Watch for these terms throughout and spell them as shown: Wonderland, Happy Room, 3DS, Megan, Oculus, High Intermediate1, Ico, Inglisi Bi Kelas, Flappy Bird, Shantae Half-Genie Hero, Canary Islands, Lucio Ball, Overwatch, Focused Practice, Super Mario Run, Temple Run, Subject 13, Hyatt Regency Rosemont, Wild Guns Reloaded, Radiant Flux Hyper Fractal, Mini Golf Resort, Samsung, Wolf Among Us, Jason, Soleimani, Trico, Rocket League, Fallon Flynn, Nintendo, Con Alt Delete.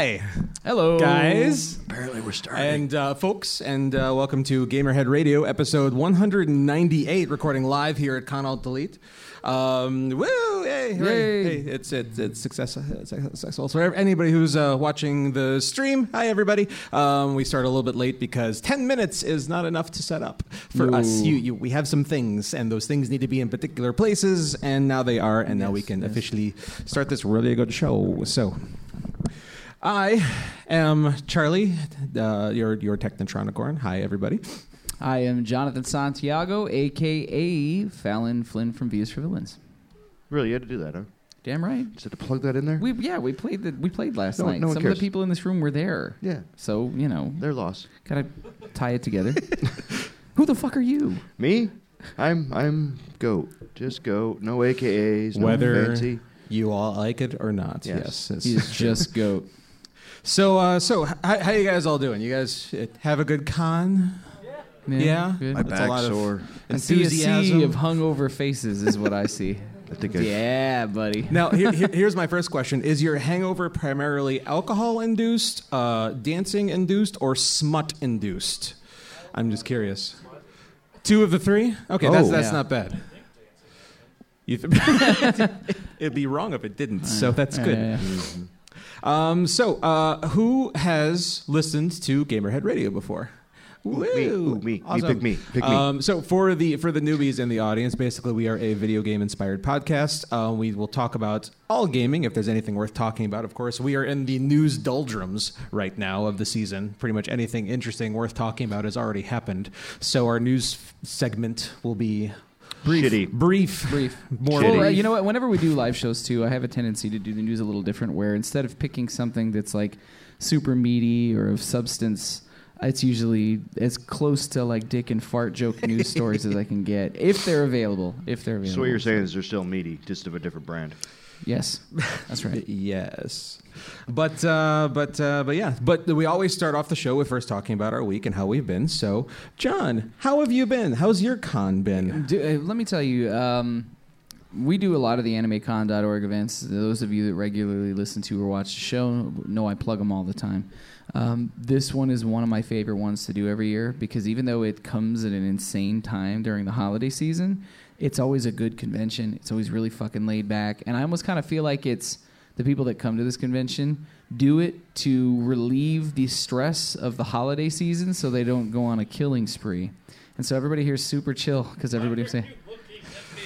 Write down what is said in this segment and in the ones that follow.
Hi. Hello. Guys. Apparently we're starting. And folks, and welcome to Gamerhead Radio, episode 198, recording live here at Con Alt Delete. Woo! Hey, hooray. Hey! It's success. So anybody who's watching the stream, hi everybody. We start a little bit late because 10 minutes is not enough to set up for us. We have some things, and those things need to be in particular places, and now they are, and now we can officially start this really good show. So. I am Charlie, your Technotronicorn. Hi, everybody. I am Jonathan Santiago, a.k.a. Fallon Flynn from Views for Villains. Really, you had to do that, huh? Damn right. Just had to plug that in there? We played last night. No, some of the people in this room were there. Yeah. So, you know. They're lost. Gotta tie it together. Who the fuck are you? Me? I'm Goat. Just Goat. No a.k.a.s. No fancy. You all like it or not? Yes. He's just Goat. So, how you guys all doing? You guys have a good con? Yeah. My back's sore. Enthusiasm. I see a sea of hungover faces is what I see. I think buddy. Now, here's my first question. Is your hangover primarily alcohol-induced, dancing-induced, or smut-induced? I'm just curious. Two of the three? Okay, that's not bad. It'd be wrong if it didn't, so that's good. Mm-hmm. Who has listened to Gamerhead Radio before? Me. Awesome. Pick me. So for the newbies in the audience, basically we are a video game inspired podcast. We will talk about all gaming if there's anything worth talking about. Of course, we are in the news doldrums right now of the season. Pretty much anything interesting worth talking about has already happened. So our news segment will be. Brief. More. Well, you know what? Whenever we do live shows, too, I have a tendency to do the news a little different, where instead of picking something that's like super meaty or of substance, it's usually as close to like dick and fart joke news stories as I can get, if they're available. So what you're saying is they're still meaty, just of a different brand. Yes, that's right. Yes. But we always start off the show with first talking about our week and how we've been. So, John, how have you been? How's your con been? Let me tell you, we do a lot of the AnimeCon.org events. Those of you that regularly listen to or watch the show know I plug them all the time. This one is one of my favorite ones to do every year because even though it comes at an insane time during the holiday season, it's always a good convention. It's always really fucking laid back. And I almost kind of feel like it's the people that come to this convention do it to relieve the stress of the holiday season so they don't go on a killing spree. And so everybody here is super chill because everybody's saying...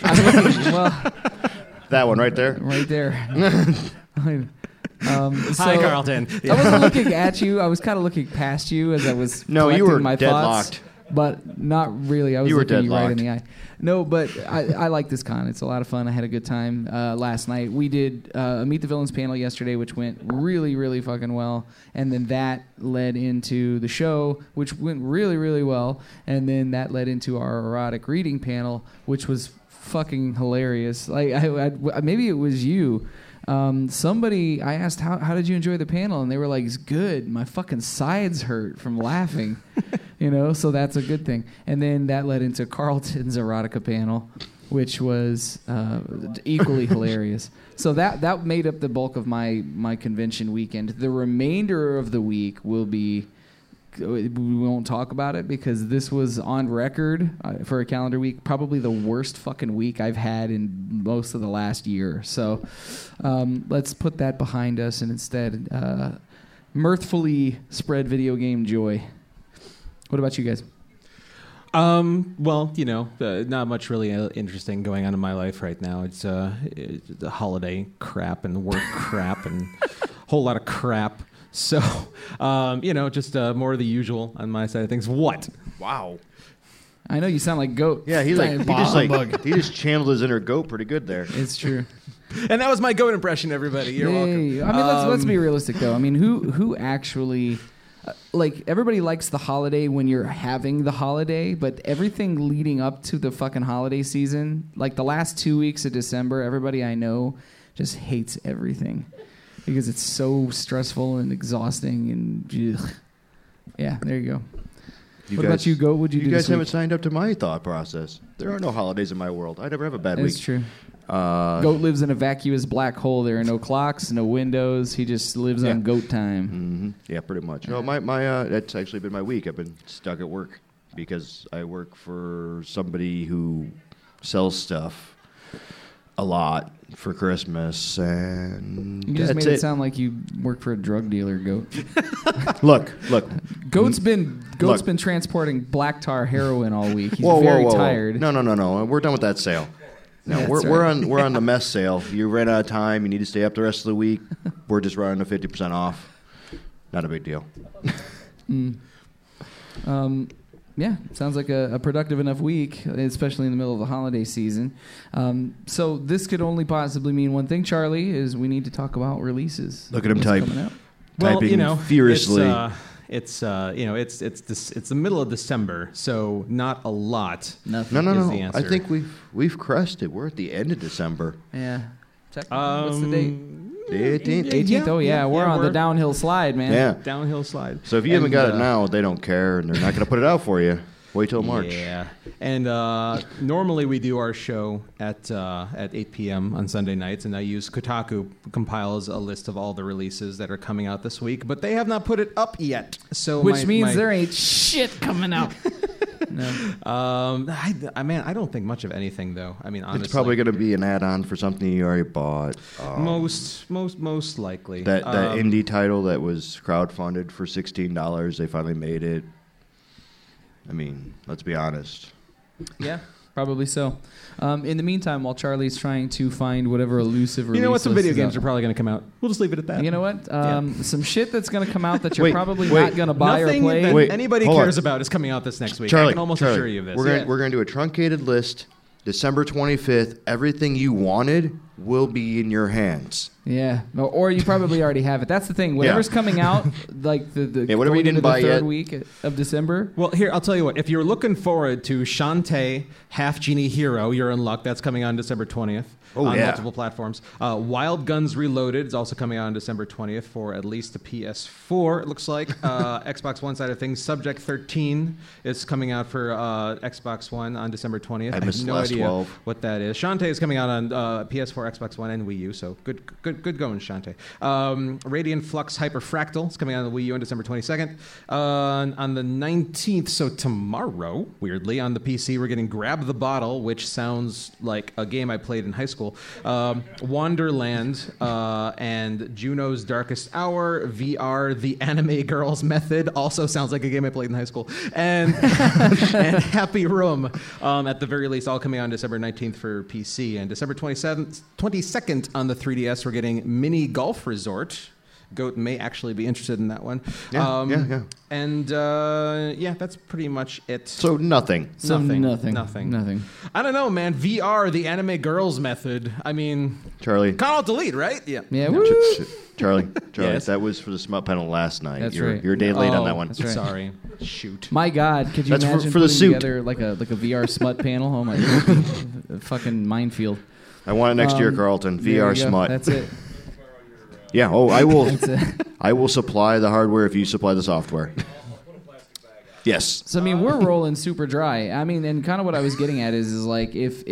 that one right there? Right there. Hi, Carlton. Yeah. I wasn't looking at you. I was kind of looking past you as I was collecting my thoughts. But not really. I was looking you right in the eye. No, but I like this con. It's a lot of fun. I had a good time last night. We did a Meet the Villains panel yesterday, which went really, really fucking well. And then that led into the show, which went really, really well. And then that led into our erotic reading panel, which was fucking hilarious. Like maybe it was you. Somebody, I asked, how did you enjoy the panel? And they were like, it's good. My fucking sides hurt from laughing, so that's a good thing. And then that led into Carlton's erotica panel, which was equally hilarious. So that made up the bulk of my convention weekend. The remainder of the week will be, we won't talk about it because this was on record for a calendar week, probably the worst fucking week I've had in most of the last year. So let's put that behind us and instead mirthfully spread video game joy. What about you guys? Not much really interesting going on in my life right now. It's the holiday crap and work crap and a whole lot of crap. So, just more of the usual on my side of things. What? Wow. I know you sound like Goat. Yeah, he just channeled his inner Goat pretty good there. It's true. And that was my Goat impression, everybody. You're welcome. I mean, let's be realistic, though. I mean, who actually... everybody likes the holiday when you're having the holiday, but everything leading up to the fucking holiday season, like the last 2 weeks of December, everybody I know just hates everything. Because it's so stressful and exhausting and ugh. Yeah, there you go. What about you, Goat? What do you do this week? You guys haven't signed up to my thought process. There are no holidays in my world. I never have a bad week. That's true. Goat lives in a vacuous black hole. There are no clocks, no windows. He just lives on goat time. Mm-hmm. Yeah, pretty much. No, my that's actually been my week. I've been stuck at work because I work for somebody who sells stuff a lot for Christmas, and you just made it sound like you work for a drug dealer, Goat. Look. Goat's been transporting black tar heroin all week. He's very tired. No. We're done with that sale. No, yeah, we're on the mess sale. You ran out of time. You need to stay up the rest of the week. We're just running a 50% off. Not a big deal. Yeah, sounds like a productive enough week, especially in the middle of the holiday season. So this could only possibly mean one thing, Charlie, is we need to talk about releases. Look at him type. Typing furiously. It's the middle of December, so not a lot. Nothing is the answer. I think we've crushed it. We're at the end of December. Yeah. What's the date? The 18th. 18th. Oh, yeah. We're on the downhill slide, man. Yeah. Downhill slide. So if you haven't got it now, they don't care, and they're not going to put it out for you. Wait till March. Yeah. And normally we do our show at 8 p.m. on Sunday nights, and I use Kotaku compiles a list of all the releases that are coming out this week, but they have not put it up yet. So Which means there ain't shit coming out. No. I don't think much of anything though. I mean, honestly, it's probably going to be an add-on for something you already bought. Most likely that indie title that was crowdfunded for $16. They finally made it. I mean, let's be honest. Yeah, probably so. In the meantime, while Charlie's trying to find whatever elusive release, some video games are probably going to come out. We'll just leave it at that. You know what? Some shit that's going to come out that you're not going to buy or play. Nothing anybody cares about is coming out this next week. Charlie, I can almost assure you of this. We're going to do a truncated list. December 25th, everything you wanted will be in your hands. Yeah, or you probably already have it. That's the thing. Whatever's coming out, like whatever you didn't buy yet, third week of December. Well, here, I'll tell you what. If you're looking forward to Shantae Half-Genie Hero, you're in luck. That's coming on December 20th on multiple platforms. Wild Guns Reloaded is also coming out on December 20th for at least the PS4, it looks like. Xbox One side of things. Subject 13 is coming out for Xbox One on December 20th. I have no idea what that is. Shantae is coming out on PS4, Xbox One, and Wii U, so good going, Shantae. Radiant Flux Hyper Fractal is coming out on the Wii U on December 22nd. On the 19th, so tomorrow, weirdly, on the PC, we're getting Grab the Bottle, which sounds like a game I played in high school. Wonderland and Juno's Darkest Hour, VR the Anime Girls Method, also sounds like a game I played in high school, and Happy Room, at the very least, all coming out on December 19th for PC, and December 22nd on the 3DS, we're getting Mini Golf Resort. Goat may actually be interested in that one. Yeah. And, that's pretty much it. So nothing. I don't know, man. VR, the Anime Girls Method. I mean... Charlie. Con Alt Delete, right? Yeah. Yeah. No, Charlie, yes. That was for the smut panel last night. That's right. You're a day late on that one. That's right. Sorry. Shoot. My God, could you imagine for putting together like a VR smut panel? Oh, my God. Fucking minefield. I want it next year, Carlton. VR smut. That's it. Yeah, I will supply the hardware if you supply the software. Yes. So, I mean, we're rolling super dry. I mean, and kind of what I was getting at is like if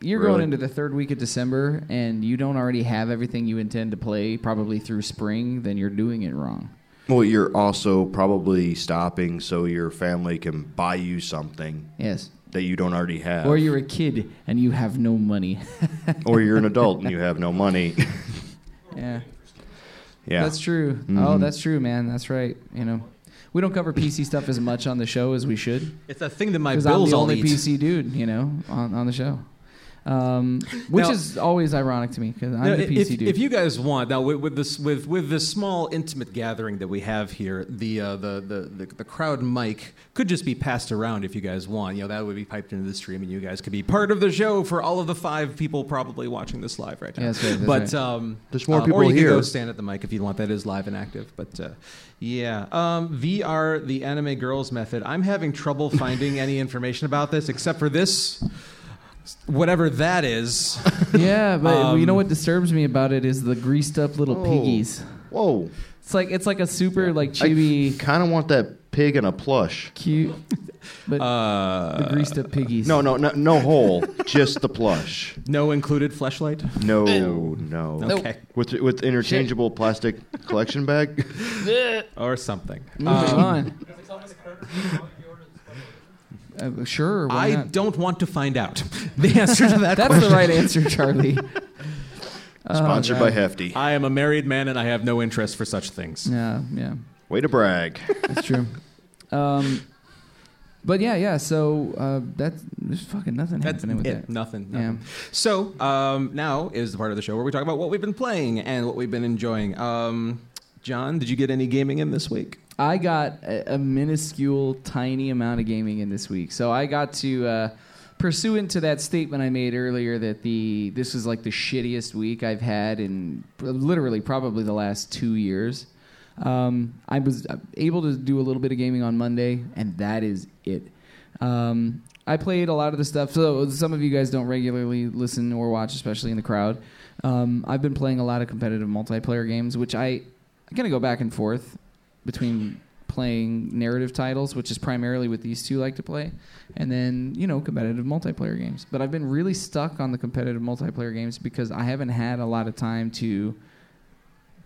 you're going into the third week of December and you don't already have everything you intend to play probably through spring, then you're doing it wrong. Well, you're also probably stopping so your family can buy you something. Yes. That you don't already have. Or you're a kid and you have no money. Or you're an adult and you have no money. Yeah. Yeah. That's true. Mm-hmm. Oh, that's true, man. That's right. You know, we don't cover PC stuff as much on the show as we should. It's a thing that my bills all eat. Because I'm the only PC dude, on the show. Which is always ironic to me because I'm the PC dude. If you guys want now, with this small intimate gathering that we have here, the crowd mic could just be passed around if you guys want. You know, that would be piped into the stream, and you guys could be part of the show for all of the 5 people probably watching this live right now. Yeah, that's right. There's more people here. Or you can go stand at the mic if you want. That is live and active, but. Yeah. VR, the Anime Girls Method. I'm having trouble finding any information about this except for this. Whatever that is. Yeah, but you know what disturbs me about it is the greased up little piggies. Whoa. It's like a super chibi. I kind of want that pig in a plush. Cute. But the greased up piggies. No hole, just the plush. No included fleshlight? No. Okay. With interchangeable plastic collection bag? Or something. Moving on. Sure. Why not? I don't want to find out the answer to that. That's question. The right answer, Charlie. Sponsored by Hefty. I am a married man and I have no interest for such things. Yeah. Way to brag. That's true. But yeah. So that's there's fucking nothing happening with that. Nothing. Yeah. So now is the part of the show where we talk about what we've been playing and what we've been enjoying. John, did you get any gaming in this week? I got a minuscule, tiny amount of gaming in this week. So I got to, pursuant to that statement I made earlier that this was like the shittiest week I've had in literally probably the last 2 years. I was able to do a little bit of gaming on Monday, and that is it. I played a lot of the stuff. So some of you guys don't regularly listen or watch, especially in the crowd. I've been playing a lot of competitive multiplayer games, which I kind of go back and forth between playing narrative titles, which is primarily what these two like to play, and then, competitive multiplayer games. But I've been really stuck on the competitive multiplayer games because I haven't had a lot of time to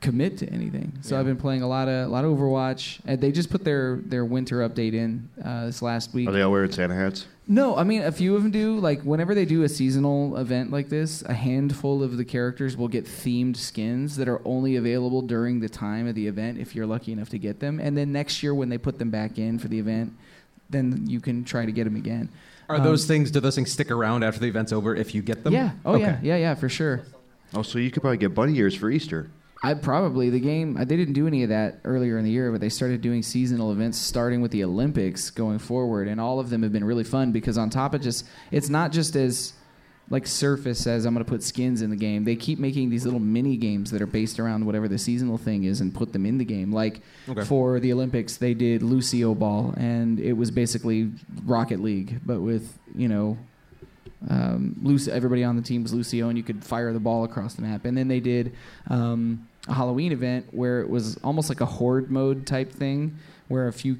commit to anything. So yeah. I've been playing a lot of Overwatch. And they just put their winter update in this last week. Are they all wearing Santa hats? No, I mean, a few of them do. Like, whenever they do a seasonal event like this, a handful of the characters will get themed skins that are only available during the time of the event if you're lucky enough to get them. And then next year when they put them back in for the event, then you can try to get them again. Are do those things stick around after the event's over if you get them? Yeah. Oh, okay. Yeah, for sure. Oh, so you could probably get bunny ears for Easter. The game, they didn't do any of that earlier in the year, but they started doing seasonal events starting with the Olympics going forward, and all of them have been really fun because on top of it's not just as, like, surface as I'm going to put skins in the game. They keep making these little mini games that are based around whatever the seasonal thing is and put them in the game. Like, for the Olympics, they did Lucio Ball, and it was basically Rocket League, but with, everybody on the team was Lucio, and you could fire the ball across the map. And then they did... a Halloween event where it was almost like a horde mode type thing where a few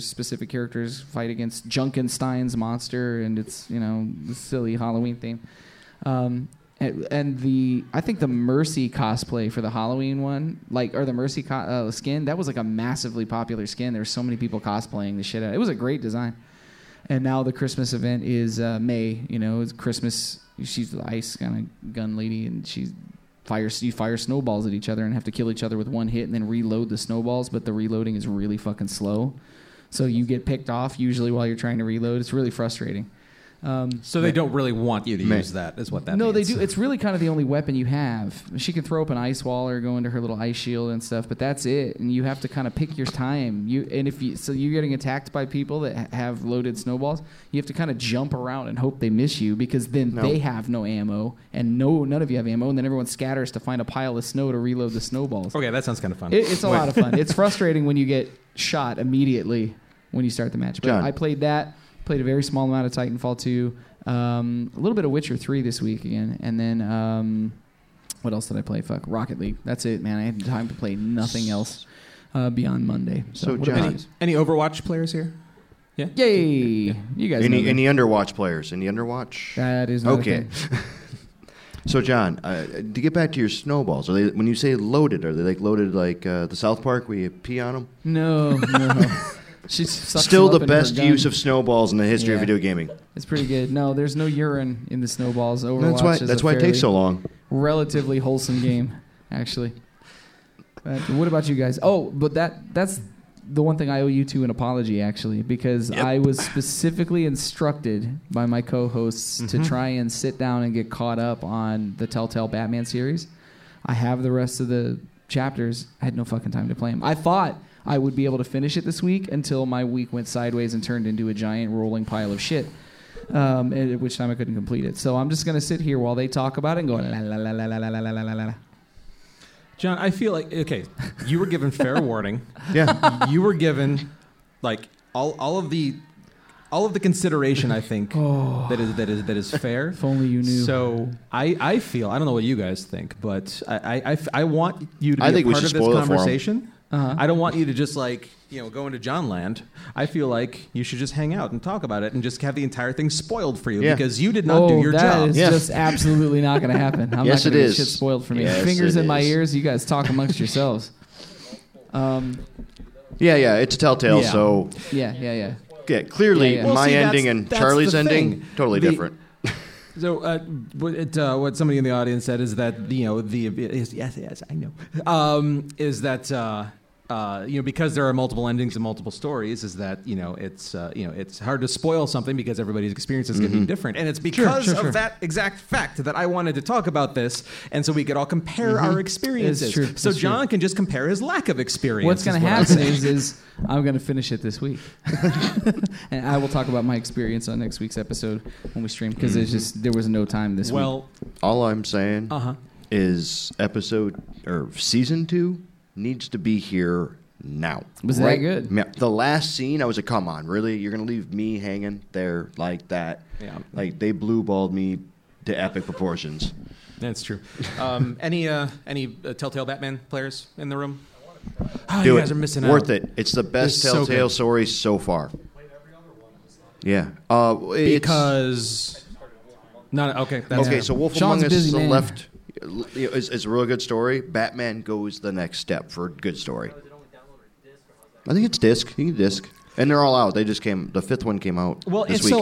specific characters fight against Junkenstein's monster, and it's, the silly Halloween theme. I think the Mercy cosplay for the Halloween one, or the Mercy skin, that was like a massively popular skin. There were so many people cosplaying the shit out. It was a great design. And now the Christmas event is May, it's Christmas. She's the ice kind of gun lady, and she's You fire snowballs at each other and have to kill each other with one hit and then reload the snowballs, but the reloading is really fucking slow. So you get picked off usually while you're trying to reload. It's really frustrating. So they don't really want you to use that is what that means. No, they do. It's really kind of the only weapon you have. She can throw up an ice wall or go into her little ice shield and stuff, but that's it. And you have to kind of pick your time. So you're getting attacked by people that have loaded snowballs. You have to kind of jump around and hope they miss you because then they have no ammo and none of you have ammo, and then everyone scatters to find a pile of snow to reload the snowballs. Okay, that sounds kind of fun. It's a lot of fun. It's frustrating when you get shot immediately when you start the match. But John. I played that. Played a very small amount of Titanfall 2, a little bit of Witcher 3 this week again, and then what else did I play? Fuck, Rocket League. That's it, man. I had time to play nothing else beyond Monday. So John, any Overwatch players here? Yeah. Yay! Yeah. You guys. Any Underwatch players? Any Underwatch? That is not okay. So John, to get back to your snowballs, when you say loaded, are they loaded like the South Park where you pee on them? No. Still the best use of snowballs in the history of video gaming. It's pretty good. No, there's no urine in the snowballs. Overwatch that's why it takes so long. Relatively wholesome game, actually. But what about you guys? Oh, but that's the one thing I owe you to an apology, actually, because I was specifically instructed by my co-hosts to try and sit down and get caught up on the Telltale Batman series. I have the rest of the chapters. I had no fucking time to play them. I thought I would be able to finish it this week until my week went sideways and turned into a giant rolling pile of shit, at which time I couldn't complete it. So I'm just going to sit here while they talk about it and go la la la la la la la la la. John, I feel like, you were given fair warning. Yeah. You were given all of the consideration, I think, that is fair. If only you knew. So I feel, I don't know what you guys think, but I want you to be a part of this conversation. Uh-huh. I don't want you to just like, you know, go into John Land. I feel like you should just hang out and talk about it and just have the entire thing spoiled for you because you did not do your job. That is just absolutely not going to happen. I'm not going to get shit spoiled for me. Yes, fingers in my ears. You guys talk amongst yourselves. It's Telltale, so... Yeah, clearly my ending and Charlie's ending, totally different. So what somebody in the audience said is that, you know, because there are multiple endings and multiple stories, is that, you know, it's hard to spoil something because everybody's experience is going to be different. And it's because of that exact fact that I wanted to talk about this, and so we could all compare our experiences. So it's John can just compare his lack of experience. What's going to happen is I'm going to finish it this week. And I will talk about my experience on next week's episode when we stream, because it's just there was no time this week. Well, all I'm saying is episode or season 2 needs to be here now. Was that good? The last scene, I was like, come on, really? You're going to leave me hanging there like that? Yeah. Like, they blue-balled me to epic proportions. That's true. Any Telltale Batman players in the room? You guys are missing out. Worth it. It's the best Telltale story so far. Yeah. Because... So Wolf Among Us is the left... It's a really good story. Batman goes the next step for a good story. I think it's disc. You can disc. And they're all out. They just came. The 5th one came out this week.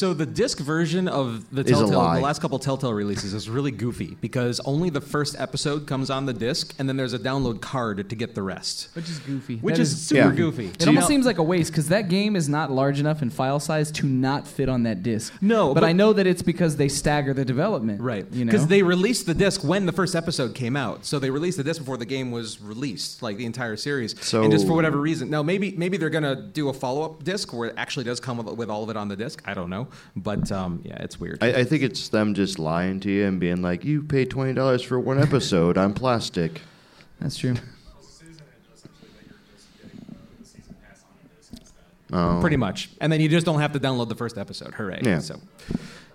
So the disc version of the last couple Telltale releases is really goofy because only the first episode comes on the disc, and then there's a download card to get the rest. Which is goofy. Which is super goofy. It almost seems like a waste because that game is not large enough in file size to not fit on that disc. No. But I know that it's because they stagger the development. Right. Because they released the disc when the first episode came out. So they released the disc before the game was released, like the entire series. So, and just for whatever reason. Now, maybe they're going to do a follow-up disc where it actually does come with all of it on the disc. I don't know, but it's weird. I think it's them just lying to you and being like, you paid $20 for one episode on plastic. That's true. Pretty much. And then you just don't have to download the first episode. Hooray. Yeah. So,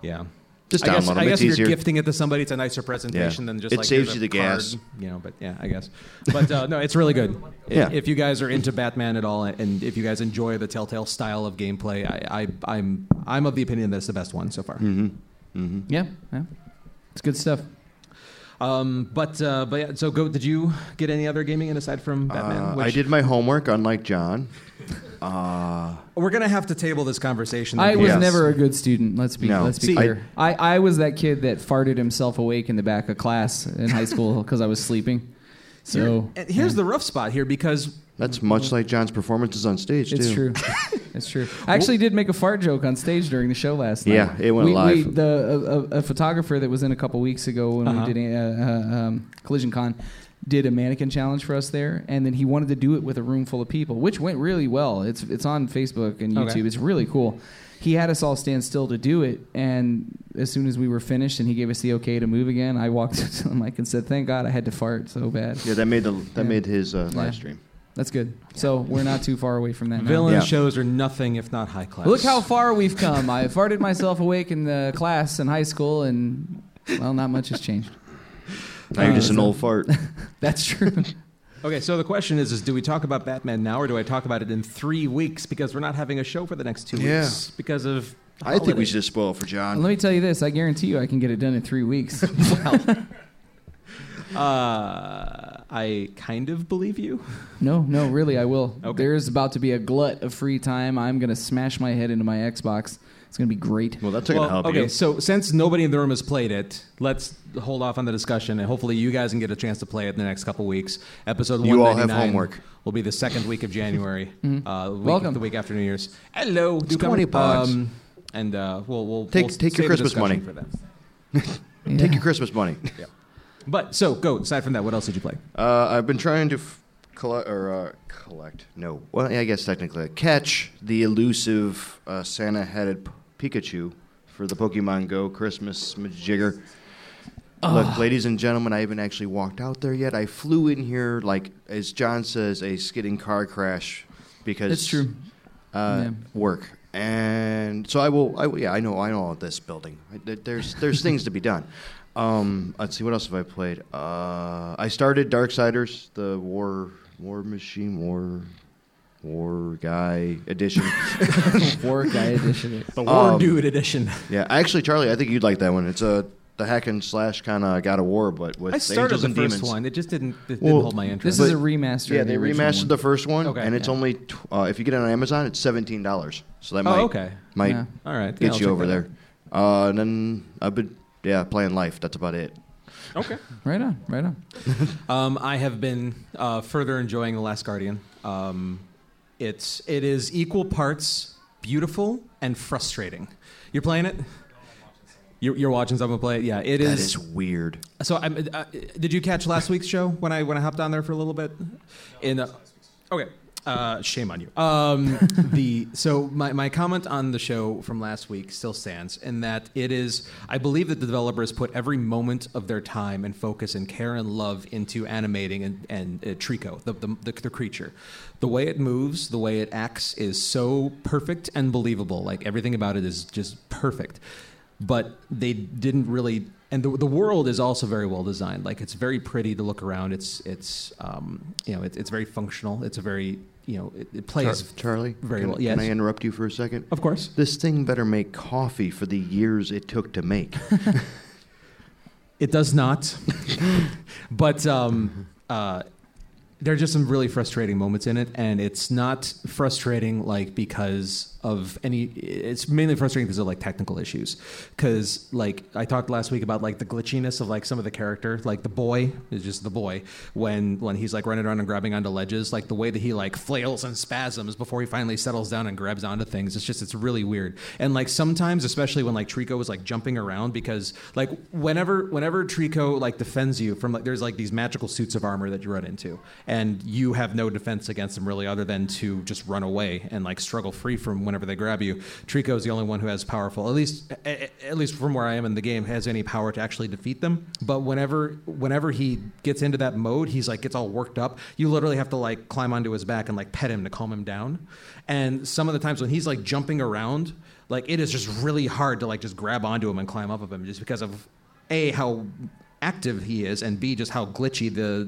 yeah. Just download them. I guess if you're gifting it to somebody, it's a nicer presentation than just it like... It saves you the gas. You know, but yeah, I guess. But no, it's really good. Yeah. If you guys are into Batman at all, and if you guys enjoy the Telltale style of gameplay, I'm of the opinion that it's the best one so far. Mm-hmm. Mm-hmm. Yeah. It's good stuff. Did you get any other gaming in aside from Batman? I did my homework, unlike John. We're going to have to table this conversation. I was never a good student. Let's be clear. I was that kid that farted himself awake in the back of class in high school because I was sleeping. So here's the rough spot here because... That's much like John's performances on stage, too. It's true. It's true. I actually did make a fart joke on stage during the show last night. Yeah, it went live. A photographer that was in a couple weeks ago when we did Collision Con did a mannequin challenge for us there, and then he wanted to do it with a room full of people, which went really well. It's on Facebook and YouTube. Okay. It's really cool. He had us all stand still to do it, and as soon as we were finished and he gave us the okay to move again, I walked up to him and said, thank God I had to fart so bad. Yeah, that made his live stream. That's good. So we're not too far away from that now. Villain shows are nothing if not high class. Look how far we've come. I farted myself awake in the class in high school, and, well, not much has changed. Now you're just an old fart. That's true. Okay, so the question is do we talk about Batman now, or do I talk about it in 3 weeks? Because we're not having a show for the next 2 weeks because of holiday. I think we should just spoil it for John. Let me tell you this. I guarantee you I can get it done in 3 weeks. Wow. I kind of believe you. No, really, I will. Okay. There's about to be a glut of free time. I'm going to smash my head into my Xbox. It's going to be great. Well, that's going to help you. Okay, so since nobody in the room has played it, let's hold off on the discussion, and hopefully you guys can get a chance to play it in the next couple weeks. Episode 199 will be the second week of January. Mm-hmm. Welcome. The week after New Year's. Hello. It's $20. And we'll take your Christmas money. For that. Take your Christmas money. Yeah. But, aside from that, what else did you play? I've been trying to catch the elusive Santa-headed Pikachu for the Pokemon Go Christmas majigger. Look, ladies and gentlemen, I haven't actually walked out there yet. I flew in here, like, as John says, a skidding car crash because... That's true. Work. And so I know all of this building. There's things to be done. Let's see, what else have I played? I started Darksiders, the war War Machine, War Guy Edition. War Guy Edition. The War Dude Edition. Yeah, actually, Charlie, I think you'd like that one. It's the hack and slash kind of God of War, but with angels and demons. I started the first one. It just didn't hold my interest. This is a remaster. Yeah, they remastered the first one, okay, and it's only if you get it on Amazon, it's $17. So that might yeah. All right. Get you over there. And then I've been playing Life. That's about it. Okay. Right on. I have been further enjoying The Last Guardian. It is equal parts beautiful and frustrating. You're playing it? You're watching someone play it? Yeah, it is. That is weird. So, did you catch last week's show when I hopped on there for a little bit? No, okay. Shame on you. My comment on the show from last week still stands in that it is, I believe that the developers put every moment of their time and focus and care and love into animating and Trico, the creature. The way it moves, the way it acts is so perfect and believable. Like, everything about it is just perfect. But they didn't really... And the world is also very well designed. Like, it's very pretty to look around. It's very functional. It's a very it plays Charlie very well. Yes. Can I interrupt you for a second? Of course. This thing better make coffee for the years it took to make. It does not. But there are just some really frustrating moments in it, and it's not frustrating it's mainly frustrating because of technical issues. Because I talked last week about the glitchiness of some of the character, the boy is just the boy when he's running around and grabbing onto ledges, the way that he flails and spasms before he finally settles down and grabs onto things. It's really weird. And sometimes, especially when Trico was jumping around, because whenever Trico defends you from there's these magical suits of armor that you run into, and you have no defense against them really other than to just run away and struggle free from whenever they grab you. Trico is the only one who has powerful, at least from where I am in the game, has any power to actually defeat them. But whenever he gets into that mode, he's gets all worked up. You literally have to climb onto his back and pet him to calm him down. And some of the times when he's jumping around, it is just really hard to just grab onto him and climb up of him, just because of A, how active he is, and B, just how glitchy the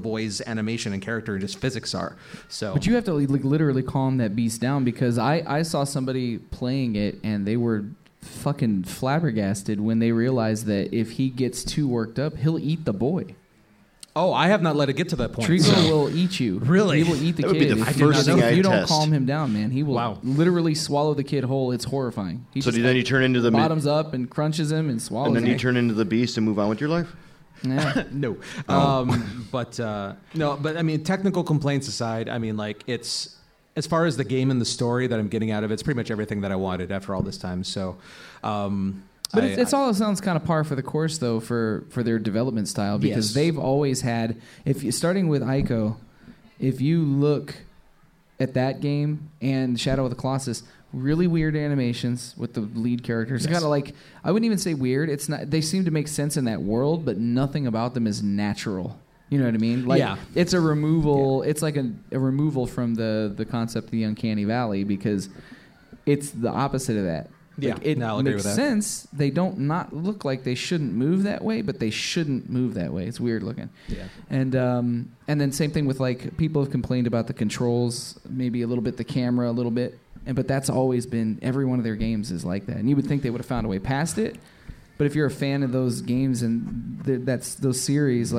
boy's animation and character and just physics are. So, but you have to literally calm that beast down, because I saw somebody playing it and they were fucking flabbergasted when they realized that if he gets too worked up, he'll eat the boy. Oh, I have not let it get to that point. Trico will eat you. Really? He will eat the kid. Would be the first thing I test. If you don't calm him down, man, he will literally swallow the kid whole. It's horrifying. He then you turn into the... Bottoms up and crunches him and swallows him. And then you turn into the beast and move on with your life? Nah. No. Technical complaints aside, it's... As far as the game and the story that I'm getting out of it, it's pretty much everything that I wanted after all this time, so... But it sounds kind of par for the course, though, for their development style, because they've always had, starting with Ico, if you look at that game and Shadow of the Colossus, really weird animations with the lead characters. Yes. It's kind of I wouldn't even say weird. It's not. They seem to make sense in that world, but nothing about them is natural. You know what I mean? It's a removal. Yeah. It's a removal from the concept of the Uncanny Valley, because it's the opposite of that. I'll agree with that. It makes sense. They don't not look like they shouldn't move that way, but they shouldn't move that way. It's weird looking. Yeah. And then same thing with people have complained about the controls, maybe a little bit, the camera a little bit, but that's always been every one of their games is like that. And you would think they would have found a way past it, but if you're a fan of those games and that's those series,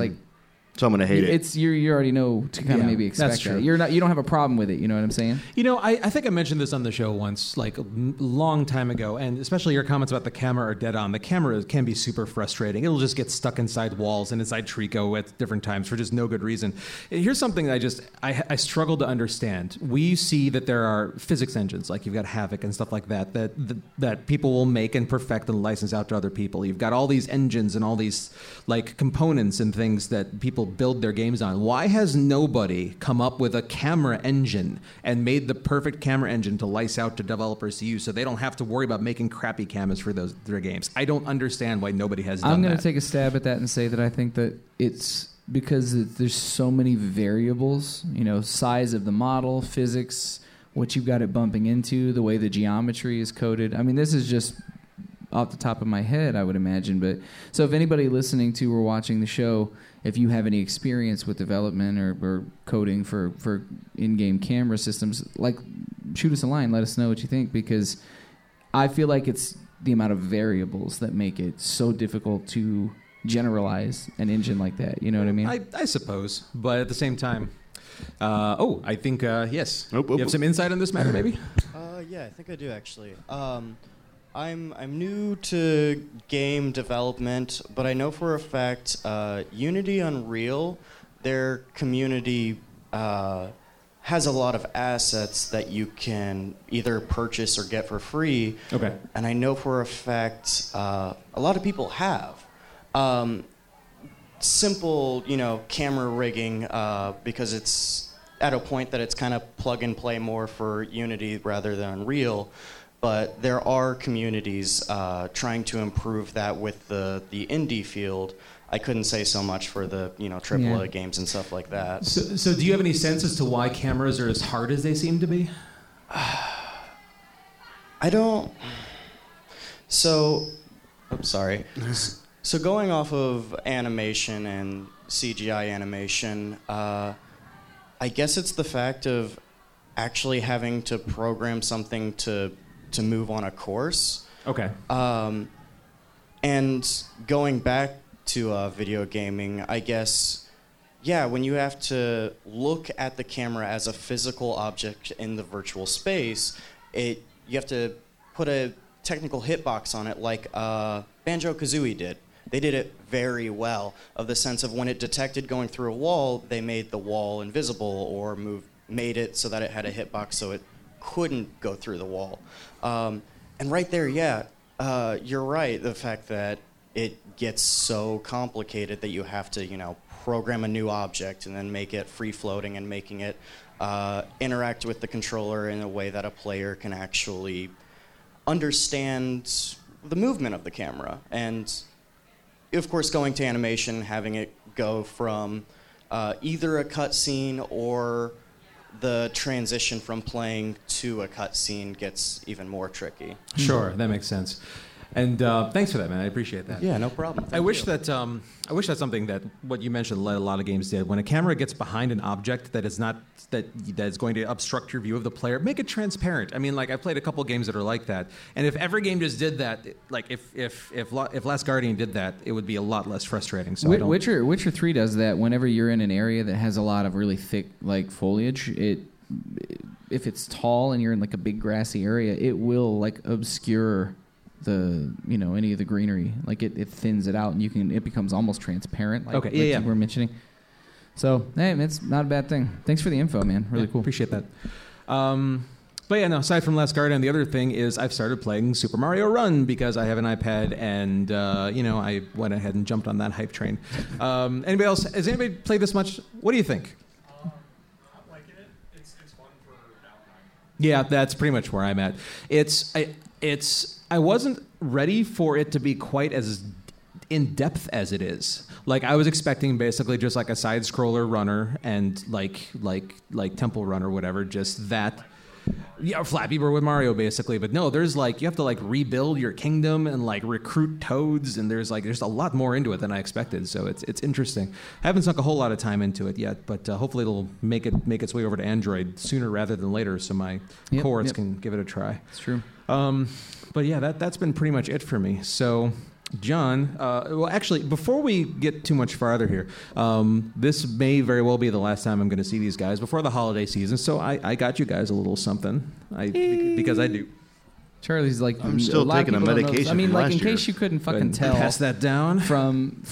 so I'm going to hate it. It's you already know to kind of maybe expect that's true. That. You don't have a problem with it, you know what I'm saying? I think I mentioned this on the show once, a long time ago, and especially your comments about the camera are dead on. The camera can be super frustrating. It'll just get stuck inside walls and inside Trico at different times for just no good reason. Here's something that I struggle to understand. We see that there are physics engines, you've got Havoc and stuff like that, that people will make and perfect and license out to other people. You've got all these engines and all these components and things that people build their games on. Why has nobody come up with a camera engine and made the perfect camera engine to license out to developers to use, so they don't have to worry about making crappy cameras for their games? I don't understand why nobody has done that. I'm going to take a stab at that and say that I think that it's because there's so many variables, size of the model, physics, what you've got it bumping into, the way the geometry is coded. I mean, this is just off the top of my head, I would imagine. But so if anybody listening to or watching the show, if you have any experience with development or coding for in-game camera systems, like, shoot us a line, let us know what you think, because I feel like it's the amount of variables that make it so difficult to generalize an engine like that. You know what I mean? I suppose. But at the same time, I think, yes. You have some insight on this matter, maybe? Yeah, I think I do, actually. I'm new to game development, but I know for a fact Unity Unreal, their community has a lot of assets that you can either purchase or get for free. Okay. And I know for a fact a lot of people have. Simple, camera rigging, because it's at a point that it's kind of plug and play more for Unity rather than Unreal, but there are communities trying to improve that with the indie field. I couldn't say so much for the AAA games and stuff like that. So do you have any sense as to why cameras are as hard as they seem to be? I don't. So, I'm sorry. So going off of animation and CGI animation, I guess it's the fact of actually having to program something to move on a course. Okay. And going back to video gaming, I guess, when you have to look at the camera as a physical object in the virtual space, you have to put a technical hitbox on it like Banjo-Kazooie did. They did it very well, of the sense of when it detected going through a wall, they made the wall invisible or made it so that it had a hitbox so it couldn't go through the wall. And right there, you're right, the fact that it gets so complicated that you have to, program a new object and then make it free-floating and making it interact with the controller in a way that a player can actually understand the movement of the camera. And of course, going to animation, having it go from either a cutscene or the transition from playing to a cutscene gets even more tricky. Sure, that makes sense. And thanks for that, man. I appreciate that. Yeah, no problem. I wish that's something that what you mentioned a lot of games did. When a camera gets behind an object that is not that is going to obstruct your view of the player, make it transparent. I mean, like, I played a couple games that are like that, and if every game just did that, like if Last Guardian did that, it would be a lot less frustrating. So Witcher 3 does that. Whenever you're in an area that has a lot of really thick foliage, if it's tall and you're in a big grassy area, it will obscure the any of the greenery, it thins it out, and it becomes almost transparent, you were mentioning. So hey, it's not a bad thing. Thanks for the info, man. Really cool. Appreciate that. But aside from Last Guardian, the other thing is I've started playing Super Mario Run because I have an iPad, and I went ahead and jumped on that hype train. Anybody else? Has anybody played this much? What do you think? I'm liking it. It's fun for downtime. Yeah, that's pretty much where I'm at. I wasn't ready for it to be quite as in-depth as it is. I was expecting basically just a side-scroller runner and like Temple Run or whatever, just that. Yeah, Flappy Bird with Mario, basically. But no, there's you have to rebuild your kingdom and recruit toads, and there's there's a lot more into it than I expected. So it's interesting. I haven't sunk a whole lot of time into it yet, but hopefully it'll make its way over to Android sooner rather than later, so my cohorts can give it a try. It's true. But yeah, that's been pretty much it for me. So, John, actually, before we get too much farther here, this may very well be the last time I'm going to see these guys before the holiday season. So I got you guys a little something, because I do. Charlie's I'm still taking a medication. I mean, in case you couldn't fucking tell, pass that down from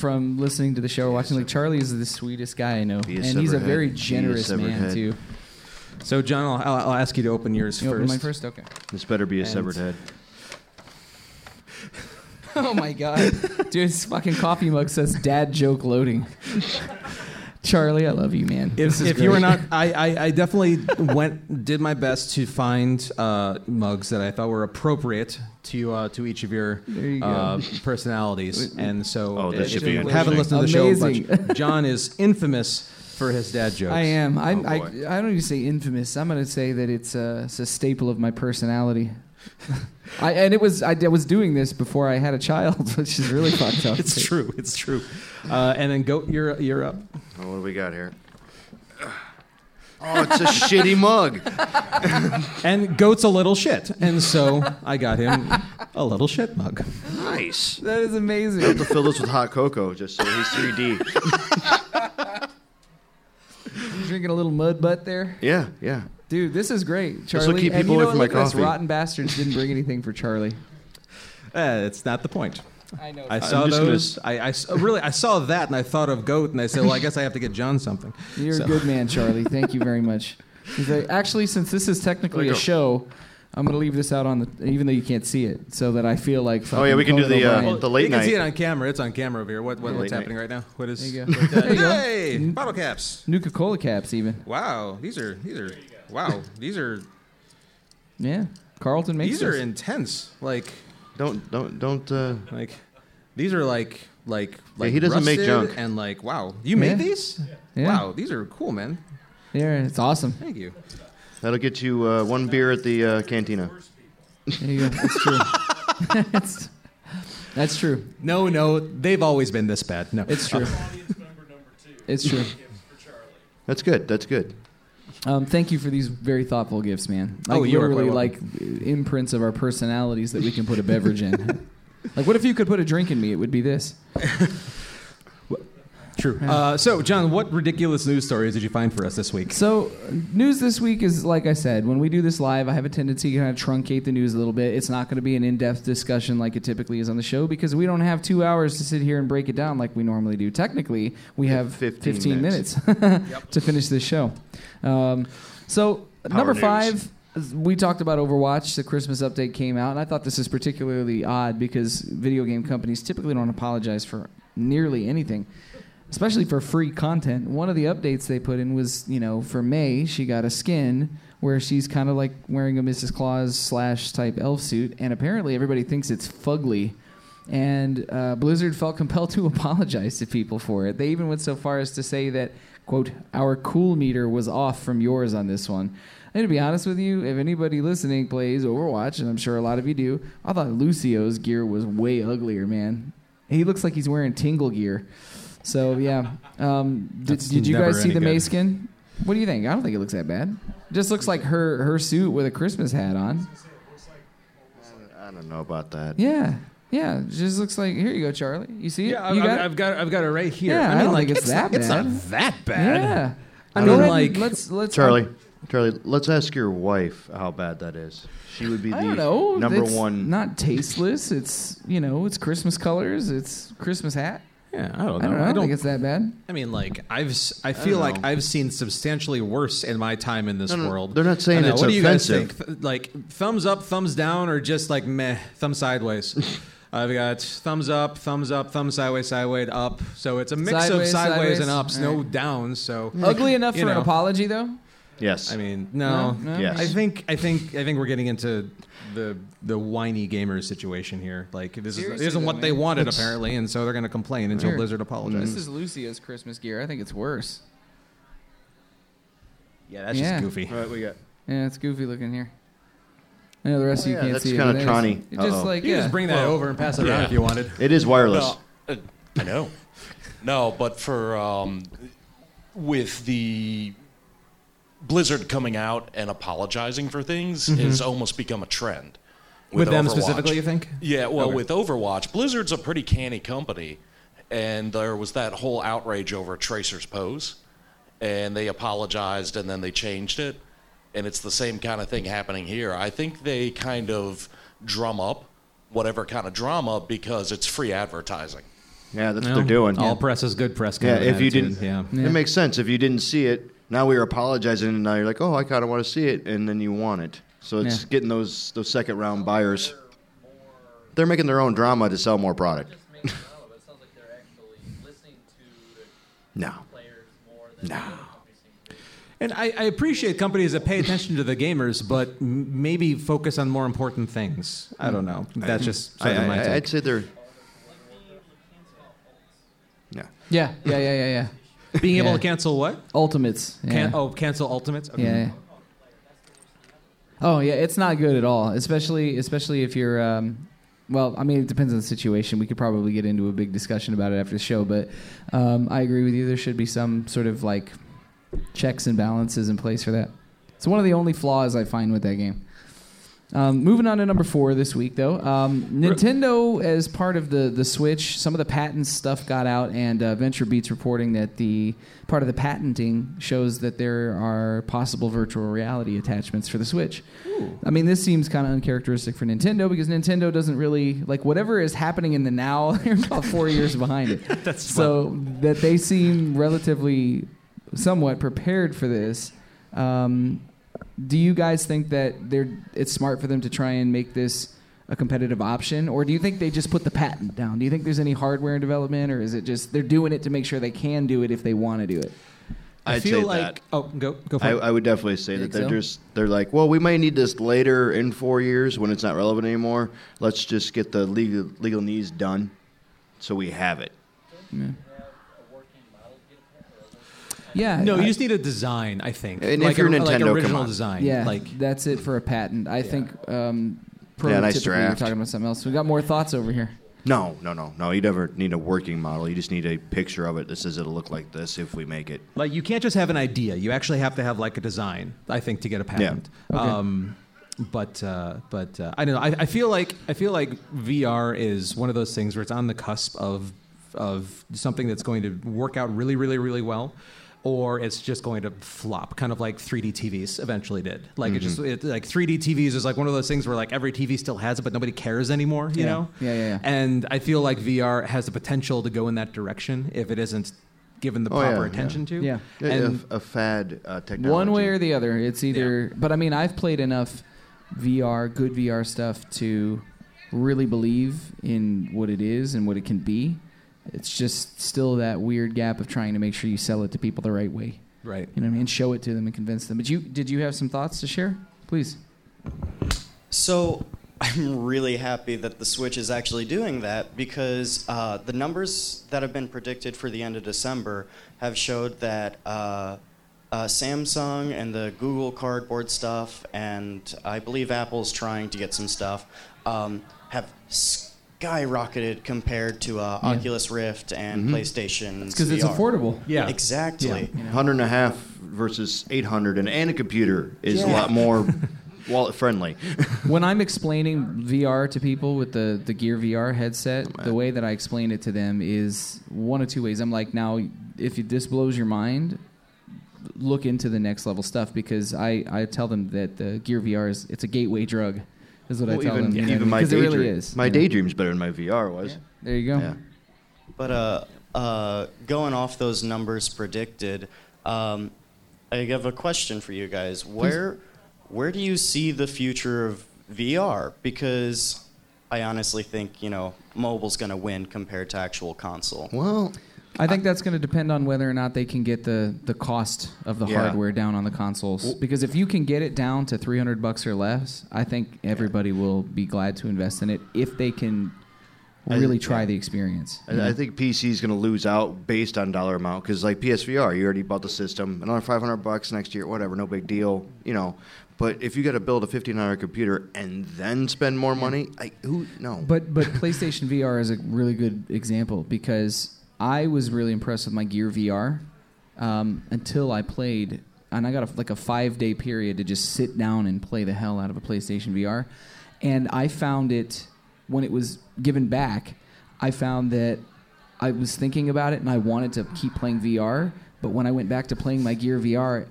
listening to the show or watching. Charlie is the sweetest guy I know, and he's a very generous man too. So, John, I'll ask you to open yours first. Open mine first? Okay. This better be a severed head. Oh, my God. Dude, this fucking coffee mug says dad joke loading. Charlie, I love you, man. If you were not, I definitely did my best to find mugs that I thought were appropriate to each of your personalities. And so, haven't listened to the show a bunch. John is infamous for his dad jokes. I am. I don't even say infamous. I'm going to say that it's a staple of my personality. I was doing this before I had a child, which is really fucked up. It's true. And then Goat, you're up. Well, what do we got here? Oh, it's a shitty mug. And Goat's a little shit, and so I got him a little shit mug. Nice. That is amazing. I have to fill this with hot cocoa just so he's 3D. You drinking a little mud butt there? Yeah. Dude, this is great, Charlie. This will keep people away from my coffee. This rotten bastards didn't bring anything for Charlie. It's not the point. I know. I saw those. I saw that, and I thought of Goat, and I said, well, I guess I have to get John something. You're a good man, Charlie. Thank you very much. Actually, since this is technically a show, I'm going to leave this out on even though you can't see it, so that I feel like... Oh, yeah, we can do the late night. You can see it on camera. It's on camera over here. What's happening right now? What is... There you go. Hey! Bottle caps. Nuka-Cola caps, even. Wow. These are... Wow. These are... Yeah. Carlton makes these are intense. Like... Don't. Like, these are like. Yeah, he doesn't make junk. And like, wow, you made these? Yeah. Wow, these are cool, man. Yeah, it's awesome. Thank you. That'll get you one beer at the cantina. There you go. That's true. That's true. No, they've always been this bad. No, it's true. It's true. That's good. Thank you for these very thoughtful gifts, man. Like, you are really like imprints of our personalities that we can put a beverage in. Like, what if you could put a drink in me? It would be this. True. So, John, what ridiculous news stories did you find for us this week? So, news this week is, like I said, when we do this live, I have a tendency to kind of truncate the news a little bit. It's not going to be an in-depth discussion like it typically is on the show because we don't have 2 hours to sit here and break it down like we normally do. Technically, we have 15 minutes to finish this show. So, number five... We talked about Overwatch. The Christmas update came out, and I thought this is particularly odd because video game companies typically don't apologize for nearly anything, especially for free content. One of the updates they put in was, for May, she got a skin where she's kind of like wearing a Mrs. Claus / type elf suit, and apparently everybody thinks it's fugly. And Blizzard felt compelled to apologize to people for it. They even went so far as to say that, quote, our cool meter was off from yours on this one. And to be honest with you, if anybody listening plays Overwatch, and I'm sure a lot of you do, I thought Lucio's gear was way uglier, man. He looks like he's wearing Tingle gear. So, yeah. Did you guys see the May skin? What do you think? I don't think it looks that bad. It just looks like her suit with a Christmas hat on. I don't know about that. Yeah, it just looks like... Here you go, Charlie. You see it? Yeah, I've got it right here. Yeah, I don't think it's that bad. It's not that bad. Yeah. Let's Charlie, let's ask your wife how bad that is. She would be the number one... It's not tasteless. It's, it's Christmas colors. It's Christmas hat. Yeah, I don't know. I don't think it's that bad. I mean, like, I've seen substantially worse in my time in this world. They're not saying it's offensive. What do you guys think? Like, thumbs up, thumbs down, or just like, meh, thumb sideways? I've got thumbs up, thumb sideways, up. So it's a mix of sideways and ups, right. No downs. So ugly enough for an apology, though? Yes. I mean, no. Yes. I think we're getting into the whiny gamer situation here. Like, this isn't what they wanted, apparently, and so they're going to complain until Blizzard apologizes. This is Lucia's Christmas gear. I think it's worse. Yeah, that's just goofy. All right, we got. Yeah, it's goofy looking here. I know the rest of you can't see it. That's kind of trawny. You can just bring that over and pass it around if you wanted. It is wireless. No, I know. No, but for with the... Blizzard coming out and apologizing for things has almost become a trend. With them Overwatch. Specifically, you think? Yeah, well, with Overwatch, Blizzard's a pretty canny company, and there was that whole outrage over Tracer's pose, and they apologized, and then they changed it, and it's the same kind of thing happening here. I think they kind of drum up whatever kind of drama because it's free advertising. Yeah, that's what they're doing. All press is good press. It makes sense. If you didn't see it, now we are apologizing, and now you're like, oh, I kind of want to see it, and then you want it. So it's getting those second-round buyers. They're making their own drama to sell more product. It sounds like they're actually listening to the players more than And I appreciate companies that pay attention to the gamers, but maybe focus on more important things. I don't know. That's just sort of my take. I'd say they're... Yeah. Being able to cancel what? Ultimates. Yeah. Cancel ultimates? Okay. Yeah. Oh yeah, it's not good at all. Especially if you're. Well, I mean, it depends on the situation. We could probably get into a big discussion about it after the show, but I agree with you. There should be some sort of like checks and balances in place for that. It's one of the only flaws I find with that game. Moving on to number 4 this week, though. Nintendo, as part of the Switch, some of the patent stuff got out, and Venture Beat's reporting that the part of the patenting shows that there are possible virtual reality attachments for the Switch. Ooh. I mean, this seems kind of uncharacteristic for Nintendo, because Nintendo doesn't really... Like, whatever is happening in the now, they're about 4 years behind it. That's so fun. That they seem relatively somewhat prepared for this. Do you guys think that it's smart for them to try and make this a competitive option? Or do you think they just put the patent down? Do you think there's any hardware in development? Or is it just they're doing it to make sure they can do it if they want to do it? I feel say like... That. Oh, go for it. I would definitely say that they're like, well, we might need this later in 4 years when it's not relevant anymore. Let's just get the legal needs done so we have it. Yeah. Yeah, no, you just need a design, I think. And like if you're Nintendo, like original design. Yeah, like, that's it for a patent. I think nice draft. We're talking about something else. We got more thoughts over here. No. You never need a working model. You just need a picture of it that says it'll look like this if we make it. Like, you can't just have an idea. You actually have to have like a design, I think, to get a patent. Yeah. Okay. But I don't know. I feel like VR is one of those things where it's on the cusp of something that's going to work out really, really, really well. Or it's just going to flop, kind of like 3D TVs eventually did. Like like 3D TVs is like one of those things where like every TV still has it, but nobody cares anymore. You know? Yeah. And I feel like VR has the potential to go in that direction if it isn't given the proper attention to. Yeah, and a fad technology. One way or the other, it's either. Yeah. But I mean, I've played enough good VR stuff to really believe in what it is and what it can be. It's just still that weird gap of trying to make sure you sell it to people the right way. Right. You know what I mean? Show it to them and convince them. But did you have some thoughts to share? Please. So I'm really happy that the Switch is actually doing that, because the numbers that have been predicted for the end of December have showed that Samsung and the Google Cardboard stuff, and I believe Apple's trying to get some stuff, have skyrocketed compared to Oculus Rift and PlayStation. That's because it's affordable. Yeah, exactly. Yeah. $100.50 versus $800, and a computer is a lot more wallet friendly. When I'm explaining VR to people with the Gear VR headset, the way that I explain it to them is one of two ways. I'm like, now if this blows your mind, look into the next level stuff, because I tell them that the Gear VR is a gateway drug. Is what I tell them. Yeah. Even my daydream, really is. My daydream's better than my VR was. Yeah. There you go. Yeah. But going off those numbers predicted, I have a question for you guys. Where do you see the future of VR? Because I honestly think mobile's going to win compared to actual console. Well, I think that's going to depend on whether or not they can get the cost of the hardware down on the consoles. Because if you can get it down to $300 or less, I think everybody will be glad to invest in it if they can really try the experience. I think PC is going to lose out based on dollar amount, because like PSVR, you already bought the system, another $500 next year, whatever, no big deal, But if you got to build a $1,500 computer and then spend more money, no. But PlayStation VR is a really good example, because I was really impressed with my Gear VR until I played, and I got a 5-day period to just sit down and play the hell out of a PlayStation VR. And I found it, when it was given back, I found that I was thinking about it and I wanted to keep playing VR, but when I went back to playing my Gear VR,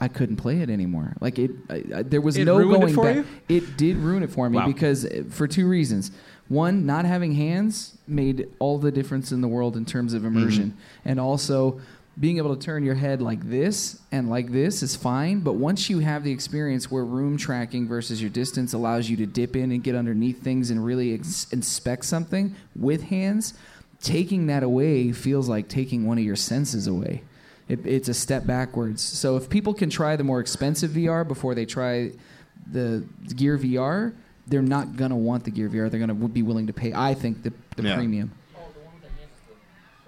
I couldn't play it anymore. Like there was no going back. It did ruin it for me because for two reasons. One, not having hands made all the difference in the world in terms of immersion, and also being able to turn your head like this and like this is fine. But once you have the experience where room tracking versus your distance allows you to dip in and get underneath things and really inspect something with hands, taking that away feels like taking one of your senses away. It's a step backwards. So if people can try the more expensive VR before they try the Gear VR, they're not going to want the Gear VR. They're going to be willing to pay, I think, the premium. Oh, the one with the hands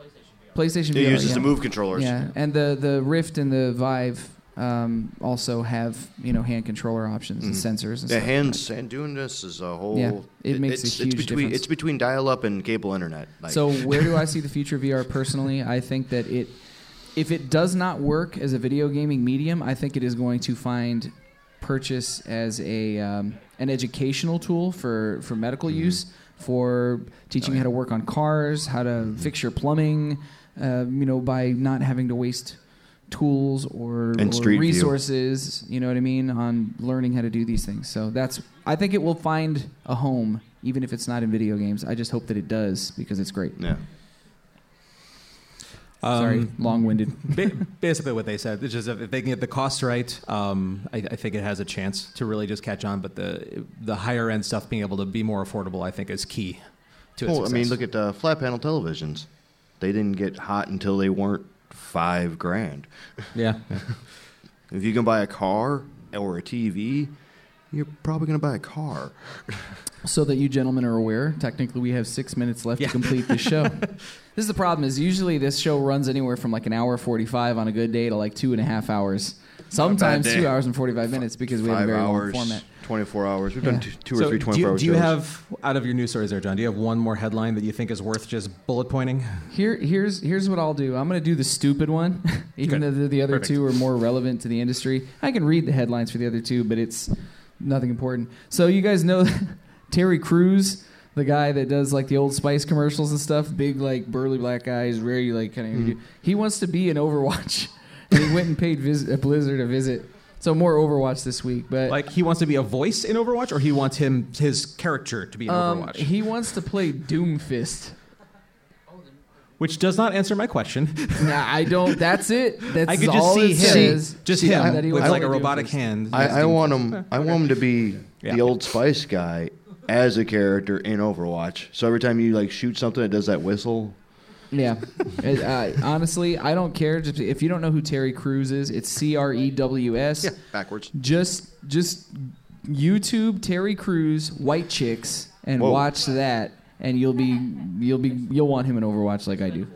is the PlayStation VR. It uses the Move controllers. Yeah, and the Rift and the Vive also have, you know, hand controller options and sensors and stuff. Hand doing this is a whole... Yeah, it makes a huge difference. It's between dial-up and cable internet. Like. So where do I see the future of VR personally? I think that if it does not work as a video gaming medium, I think it is going to find purchase as a an educational tool for medical use, for teaching you how to work on cars, how to fix your plumbing, you know, by not having to waste... tools or resources, you know what I mean, on learning how to do these things. So I think it will find a home, even if it's not in video games. I just hope that it does because it's great. Yeah. Sorry, long-winded. Basically what they said, it's just if they can get the costs right, I think it has a chance to really just catch on. But the higher-end stuff being able to be more affordable, I think, is key to its success. I mean, look at flat panel televisions. They didn't get hot until they weren't $5,000. Yeah. If you can buy a car or a TV, you're probably going to buy a car. So that you gentlemen are aware, technically we have 6 minutes left to complete this show. This is the problem, is usually this show runs anywhere from like an hour 45 on a good day to like 2.5 hours. Sometimes 2 hours and 45 minutes because we have a very long format. 24 hours. We've done two or three 24-hour shows. Do you have, out of your news stories there, John, do you have one more headline that you think is worth just bullet pointing? Here's what I'll do. I'm going to do the stupid one, even though the other two are more relevant to the industry. I can read the headlines for the other two, but it's nothing important. So you guys know Terry Crews, the guy that does like the Old Spice commercials and stuff, big like burly black guys, really like kind of... He wants to be in Overwatch. And he went and paid Blizzard a visit. So more Overwatch this week, but like he wants to be a voice in Overwatch, or he wants his character to be in Overwatch. He wants to play Doomfist, which does not answer my question. Nah, I don't. That's it. That's I could just all see it says. Just him with like a robotic hand. I want him. I want him to be the Old Spice guy as a character in Overwatch. So every time you like shoot something, it does that whistle. Yeah. Honestly, I don't care. If you don't know who Terry Crews is, it's Crews. Yeah, backwards. Just YouTube Terry Crews white chicks and watch that, and you'll want him in Overwatch like I do.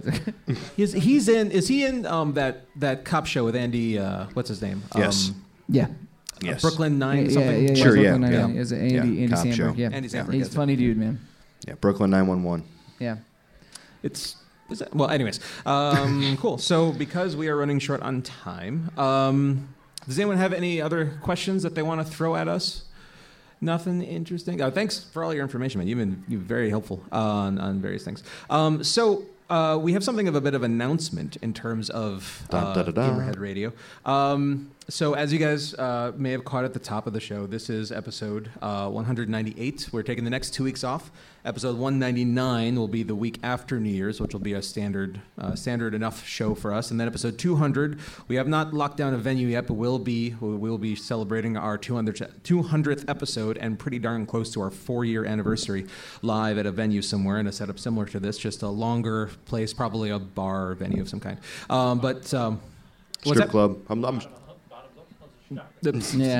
Is he in that cop show with Andy? What's his name? Yes. Yes. Brooklyn Nine. Something. Yeah. Sure. Brooklyn Nine. Yeah. Is it Andy Samberg? Show. Yeah. Andy Samberg. He's a funny dude, man. Yeah. Brooklyn 911. Yeah. Anyways, cool. So because we are running short on time, does anyone have any other questions that they want to throw at us? Nothing interesting. Oh, thanks for all your information, man. You've been very helpful on various things. So we have something of a bit of announcement in terms of Gamerhead Radio. So as you guys may have caught at the top of the show, this is episode 198. We're taking the next 2 weeks off. Episode 199 will be the week after New Year's, which will be a standard enough show for us. And then episode 200, we have not locked down a venue yet, but we'll be celebrating our 200th episode and pretty darn close to our 4-year anniversary live at a venue somewhere in a setup similar to this, just a longer place, probably a bar or venue of some kind. Strip club. I'm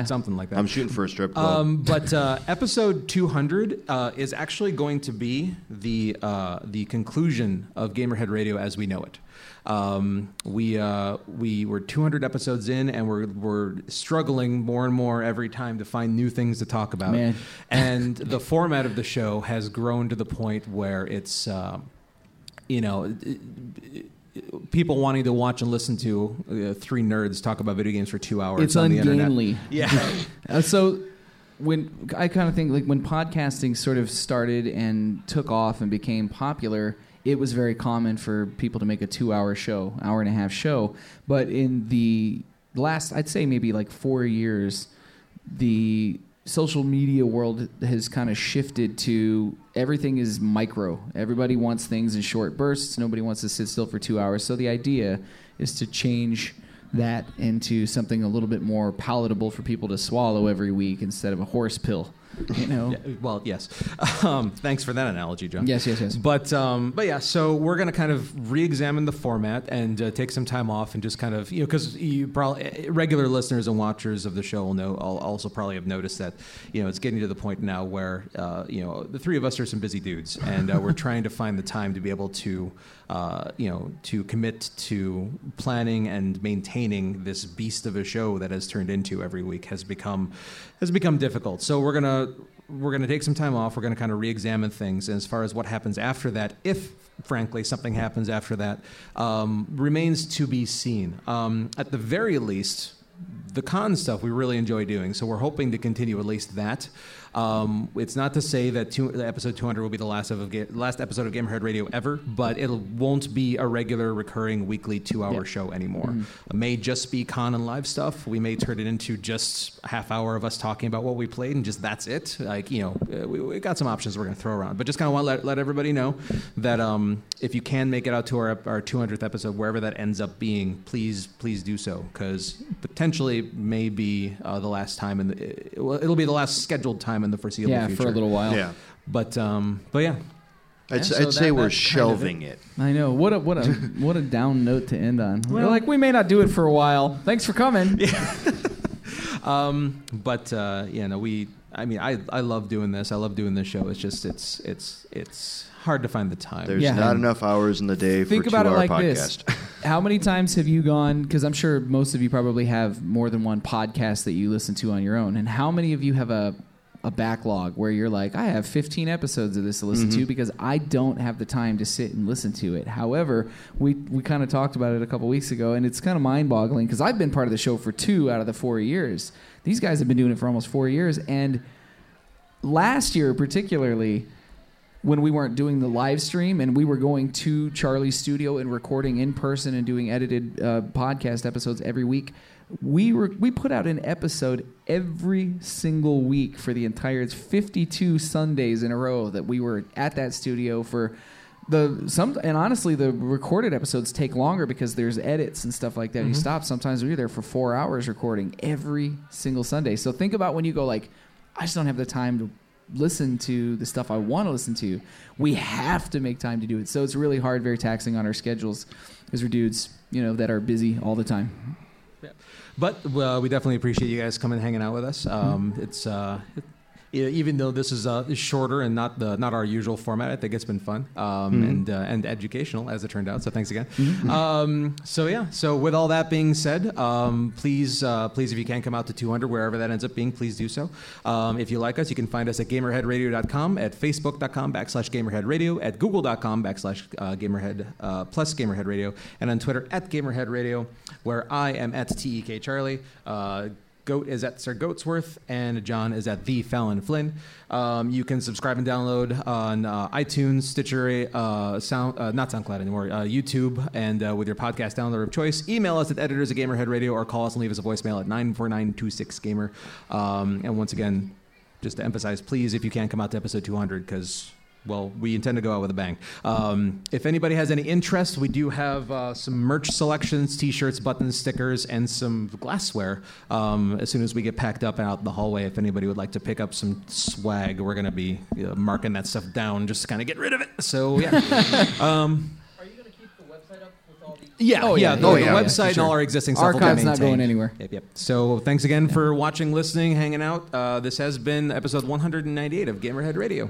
something like that. I'm shooting for a strip club. But episode 200 is actually going to be the conclusion of Gamerhead Radio as we know it. We were 200 episodes in, and we're struggling more and more every time to find new things to talk about. Man. And the format of the show has grown to the point where it's people wanting to watch and listen to three nerds talk about video games for 2 hours. It's on ungainly. The internet. Yeah. So when I kind of think like when podcasting sort of started and took off and became popular, it was very common for people to make a 2 hour show, hour and a half show. But in the last, I'd say maybe like 4 years, the social media world has kind of shifted to everything is micro. Everybody wants things in short bursts. Nobody wants to sit still for 2 hours. So the idea is to change that into something a little bit more palatable for people to swallow every week instead of a horse pill. You know. Yeah, well, yes. Thanks for that analogy, John. Yes. But yeah, so we're going to kind of re-examine the format and take some time off and just kind of, you know, because you probably regular listeners and watchers of the show will know, also probably have noticed that, you know, it's getting to the point now where, you know, the three of us are some busy dudes, and we're trying to find the time to be able to, you know, to commit to planning and maintaining this beast of a show that has turned into every week has become difficult. So we're gonna take some time off. We're gonna kind of re-examine things, and as far as what happens after that, if frankly something happens after that, remains to be seen. At the very least, the con stuff we really enjoy doing, so we're hoping to continue at least that. It's not to say that episode 200 will be the last episode of Gamerhead Radio ever, but it won't be a regular, recurring, weekly two-hour show anymore. Mm-hmm. It may just be con and live stuff. We may turn it into just a half hour of us talking about what we played, and just that's it. Like, you know, we got some options we're going to throw around, but just kind of want to let everybody know that if you can make it out to our 200th episode, wherever that ends up being, please do so, because potentially may be the last time, and it'll be the last scheduled time in the foreseeable future. For a little while. Yeah, but yeah, I'd say we're shelving it. I know. What a down note to end on. Well, like, we may not do it for a while. Thanks for coming. Yeah. I love doing this. I love doing this show. It's just it's hard to find the time. There's not enough hours in the day for a 2-hour like podcast. This. How many times have you gone, because I'm sure most of you probably have more than one podcast that you listen to on your own, and how many of you have a backlog where you're like, I have 15 episodes of this to listen to because I don't have the time to sit and listen to it. However, we kind of talked about it a couple weeks ago, and it's kind of mind-boggling because I've been part of the show for 2 out of the 4 years. These guys have been doing it for almost 4 years, and last year particularly, when we weren't doing the live stream and we were going to Charlie's studio and recording in person and doing edited podcast episodes every week, we put out an episode every single week for the entire 52 Sundays in a row that we were at that studio for and honestly, the recorded episodes take longer because there's edits and stuff like that. Mm-hmm. You stop. Sometimes we're there for 4 hours recording every single Sunday. So think about when you go like, I just don't have the time to listen to the stuff I want to listen to. We have to make time to do it. So it's really hard, very taxing on our schedules because we're dudes, you know, that are busy all the time. Yeah. But we definitely appreciate you guys coming and hanging out with us. It's even though this is shorter and not our usual format, I think it's been fun and educational as it turned out. So thanks again. Mm-hmm. So with all that being said, please if you can come out to 200 wherever that ends up being, please do so. If you like us, you can find us at GamerheadRadio.com, at Facebook.com/GamerheadRadio, at Google.com/Gamerhead plus Gamerhead Radio, and on Twitter at Gamerhead Radio, where I am at TEK Charlie. Goat is at Sir Goatsworth, and John is at The Fallon Flynn. You can subscribe and download on iTunes, Stitcher, not SoundCloud anymore, YouTube, and with your podcast downloader of choice. Email us at editors@GamerheadRadio, or call us and leave us a voicemail at 949-26-GAMER. And once again, just to emphasize, please, if you can, come out to episode 200, because... well, we intend to go out with a bang. If anybody has any interest, we do have some merch selections, T-shirts, buttons, stickers, and some glassware. As soon as we get packed up and out in the hallway, if anybody would like to pick up some swag, we're going to be marking that stuff down just to kind of get rid of it. So, yeah. Are you going to keep the website up with all these? Yeah. The website and all our existing stuff. Archive's not going anywhere. Yep. So thanks again for watching, listening, hanging out. This has been episode 198 of Gamerhead Radio.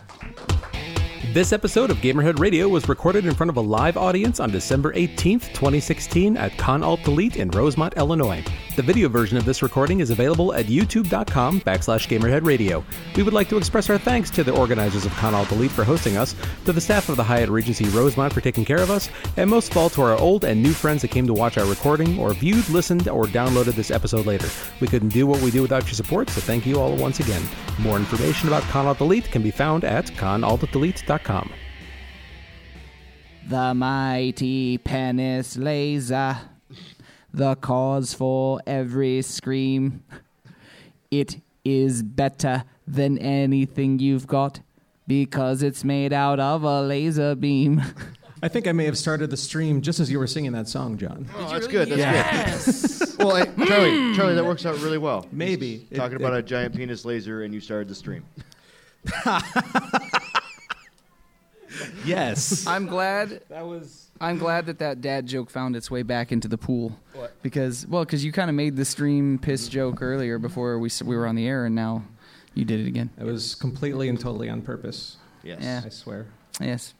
This episode of Gamerhead Radio was recorded in front of a live audience on December 18th, 2016 at Con Alt Delete in Rosemont, Illinois. The video version of this recording is available at youtube.com/Gamerhead Radio. We would like to express our thanks to the organizers of Con Alt Delete for hosting us, to the staff of the Hyatt Regency Rosemont for taking care of us, and most of all to our old and new friends that came to watch our recording or viewed, listened, or downloaded this episode later. We couldn't do what we do without your support, so thank you all once again. More information about Con Alt Delete can be found at conaltdelete.com. The mighty penis laser, the cause for every scream. It is better than anything you've got because it's made out of a laser beam. I think I may have started the stream just as you were singing that song, John. Oh, that's really good. That's good. Well, hey, Charlie, that works out really well. Maybe. Talking about a giant penis laser and you started the stream. Yes. I'm glad that dad joke found its way back into the pool. What? Because you kind of made the stream piss joke earlier before we were on the air, and now you did it again. It was completely and totally on purpose. Yes. Yeah. I swear. Yes.